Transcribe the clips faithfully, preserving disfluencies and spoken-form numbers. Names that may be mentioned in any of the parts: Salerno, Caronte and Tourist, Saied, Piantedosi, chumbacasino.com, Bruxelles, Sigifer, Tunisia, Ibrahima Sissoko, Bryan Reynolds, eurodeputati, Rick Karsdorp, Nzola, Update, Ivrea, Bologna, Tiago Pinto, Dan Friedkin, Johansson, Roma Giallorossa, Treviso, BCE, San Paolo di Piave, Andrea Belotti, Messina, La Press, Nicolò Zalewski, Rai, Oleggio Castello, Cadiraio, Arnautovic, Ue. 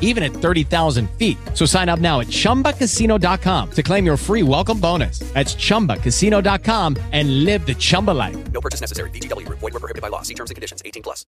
even at thirty thousand feet. So sign up now at chumba casino dot com to claim your free welcome bonus. That's chumba casino dot com and live the Chumba life. No purchase necessary. V G W. Void where prohibited by law. See terms and conditions. eighteen plus.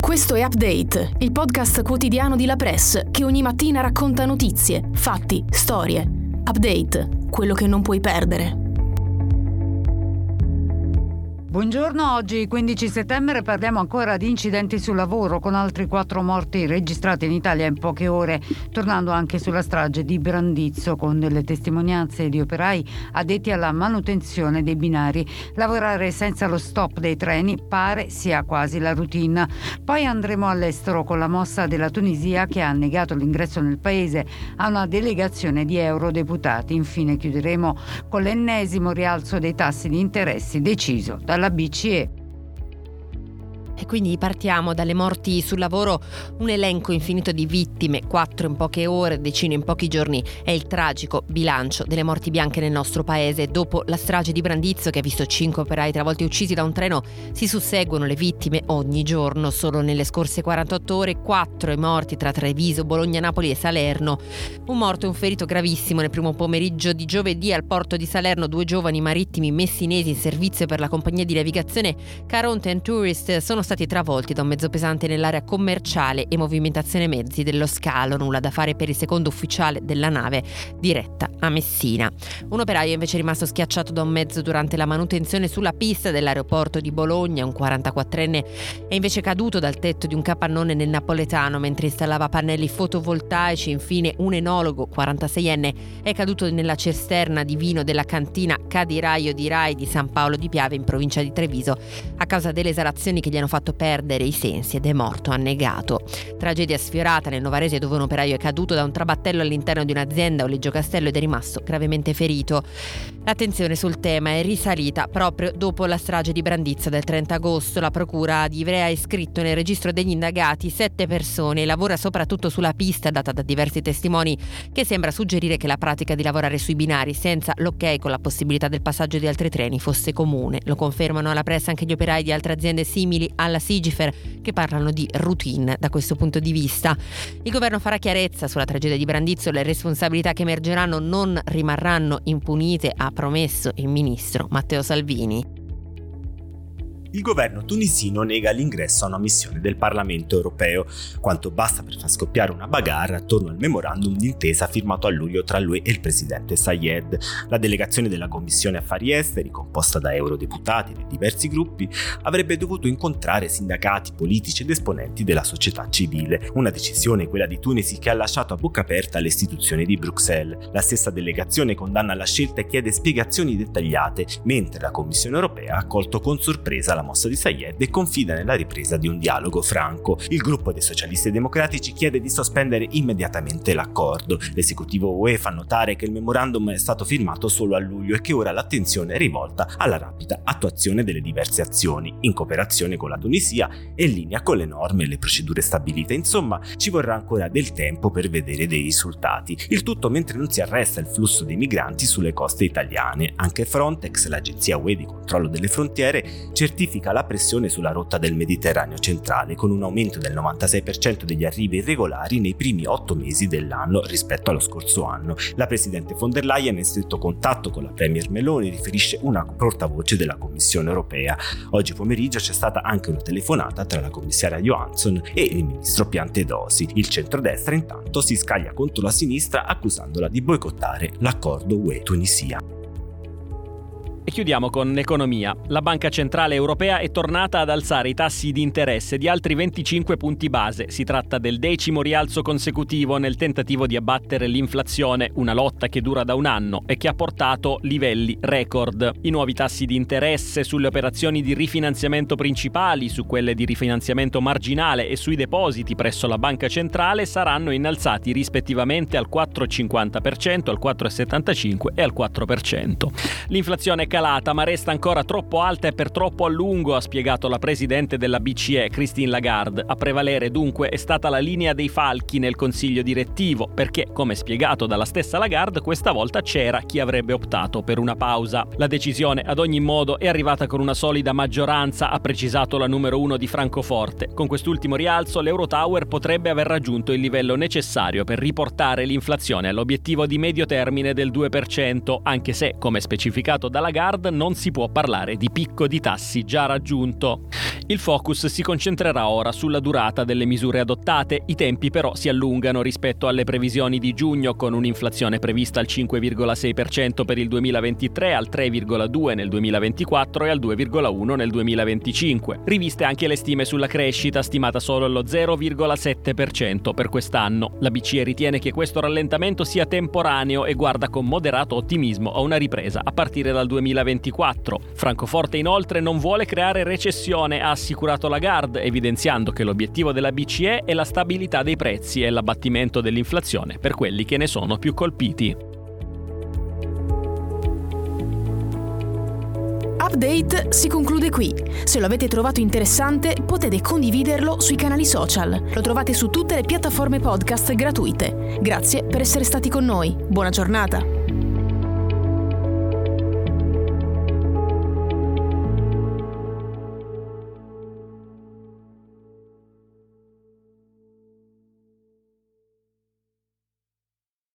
Questo è Update, il podcast quotidiano di La Press che ogni mattina racconta notizie, fatti, storie. Update, quello che non puoi perdere. Buongiorno, oggi quindici settembre parliamo ancora di incidenti sul lavoro con altri quattro morti registrati in Italia in poche ore, tornando anche sulla strage di Brandizzo con delle testimonianze di operai addetti alla manutenzione dei binari. Lavorare senza lo stop dei treni pare sia quasi la routine. Poi andremo all'estero con la mossa della Tunisia che ha negato l'ingresso nel paese a una delegazione di eurodeputati. Infine chiuderemo con l'ennesimo rialzo dei tassi di interessi deciso dalla B C E. E quindi partiamo dalle morti sul lavoro, un elenco infinito di vittime, quattro in poche ore, decine in pochi giorni, è il tragico bilancio delle morti bianche nel nostro paese. Dopo la strage di Brandizzo che ha visto cinque operai travolti e uccisi da un treno, si susseguono le vittime ogni giorno. Solo nelle scorse quarantotto ore quattro i morti tra Treviso, Bologna, Napoli e Salerno. Un morto e un ferito gravissimo nel primo pomeriggio di giovedì al porto di Salerno, due giovani marittimi messinesi in servizio per la compagnia di navigazione Caronte and Tourist sono stati travolti da un mezzo pesante nell'area commerciale e movimentazione mezzi dello scalo. Nulla da fare per il secondo ufficiale della nave diretta a Messina. Un operaio invece è rimasto schiacciato da un mezzo durante la manutenzione sulla pista dell'aeroporto di Bologna. Un quarantaquattrenne è invece caduto dal tetto di un capannone nel Napoletano mentre installava pannelli fotovoltaici. Infine un enologo quarantaseienne è caduto nella cisterna di vino della cantina Cadiraio di Rai di San Paolo di Piave in provincia di Treviso a causa delle esalazioni che gli hanno fatto fatto perdere i sensi ed è morto annegato. Tragedia sfiorata nel Novarese dove un operaio è caduto da un trabattello all'interno di un'azienda, Oleggio Castello, ed è rimasto gravemente ferito. L'attenzione sul tema è risalita proprio dopo la strage di Brandizzo del trenta agosto. La procura di Ivrea ha iscritto nel registro degli indagati sette persone e lavora soprattutto sulla pista data da diversi testimoni che sembra suggerire che la pratica di lavorare sui binari senza l'ok con la possibilità del passaggio di altri treni fosse comune. Lo confermano alla Press anche gli operai di altre aziende simili a alla Sigifer che parlano di routine da questo punto di vista. Il governo farà chiarezza sulla tragedia di Brandizzo, le responsabilità che emergeranno non rimarranno impunite, ha promesso il ministro Matteo Salvini. Il governo tunisino nega l'ingresso a una missione del Parlamento europeo, quanto basta per far scoppiare una bagarre attorno al memorandum d'intesa firmato a luglio tra lui e il presidente Saied. La delegazione della Commissione Affari Esteri, composta da eurodeputati di diversi gruppi, avrebbe dovuto incontrare sindacati, politici ed esponenti della società civile. Una decisione, quella di Tunisi, che ha lasciato a bocca aperta le istituzioni di Bruxelles. La stessa delegazione condanna la scelta e chiede spiegazioni dettagliate, mentre la Commissione Europea ha accolto con sorpresa la mossa di Saied e confida nella ripresa di un dialogo franco. Il gruppo dei socialisti e democratici chiede di sospendere immediatamente l'accordo. L'esecutivo U E fa notare che il memorandum è stato firmato solo a luglio e che ora l'attenzione è rivolta alla rapida attuazione delle diverse azioni, in cooperazione con la Tunisia e in linea con le norme e le procedure stabilite. Insomma, ci vorrà ancora del tempo per vedere dei risultati. Il tutto mentre non si arresta il flusso dei migranti sulle coste italiane. Anche Frontex, l'agenzia U E di controllo delle frontiere, certifica la pressione sulla rotta del Mediterraneo centrale con un aumento del novantasei per cento degli arrivi irregolari nei primi otto mesi dell'anno rispetto allo scorso anno. La presidente von der Leyen, in stretto contatto con la premier Meloni, riferisce una portavoce della Commissione Europea. Oggi pomeriggio c'è stata anche una telefonata tra la commissaria Johansson e il ministro Piantedosi. Il centrodestra intanto si scaglia contro la sinistra accusandola di boicottare l'accordo U E Tunisia. E chiudiamo con l'economia. La Banca Centrale Europea è tornata ad alzare i tassi di interesse di altri venticinque punti base. Si tratta del decimo rialzo consecutivo nel tentativo di abbattere l'inflazione, una lotta che dura da un anno e che ha portato livelli record. I nuovi tassi di interesse sulle operazioni di rifinanziamento principali, su quelle di rifinanziamento marginale e sui depositi presso la Banca Centrale saranno innalzati rispettivamente al quattro virgola cinquanta per cento, al quattro virgola settantacinque per cento e al quattro per cento. L'inflazione è calata, ma resta ancora troppo alta e per troppo a lungo, ha spiegato la presidente della B C E, Christine Lagarde. A prevalere dunque è stata la linea dei falchi nel consiglio direttivo, perché, come spiegato dalla stessa Lagarde, questa volta c'era chi avrebbe optato per una pausa. La decisione, ad ogni modo, è arrivata con una solida maggioranza, ha precisato la numero uno di Francoforte. Con quest'ultimo rialzo, l'Eurotower potrebbe aver raggiunto il livello necessario per riportare l'inflazione all'obiettivo di medio termine del due per cento, anche se, come specificato da Lagarde, non si può parlare di picco di tassi già raggiunto. Il focus si concentrerà ora sulla durata delle misure adottate, i tempi però si allungano rispetto alle previsioni di giugno, con un'inflazione prevista al cinque virgola sei per cento per il duemilaventitré, al tre virgola due per cento nel duemilaventiquattro e al due virgola uno per cento nel duemilaventicinque. Riviste anche le stime sulla crescita, stimata solo allo zero virgola sette per cento per quest'anno. La B C E ritiene che questo rallentamento sia temporaneo e guarda con moderato ottimismo a una ripresa a partire dal duemilaventiquattro. Francoforte inoltre non vuole creare recessione, ha assicurato Lagarde, evidenziando che l'obiettivo della B C E è la stabilità dei prezzi e l'abbattimento dell'inflazione per quelli che ne sono più colpiti. Update si conclude qui. Se lo avete trovato interessante, potete condividerlo sui canali social. Lo trovate su tutte le piattaforme podcast gratuite. Grazie per essere stati con noi. Buona giornata.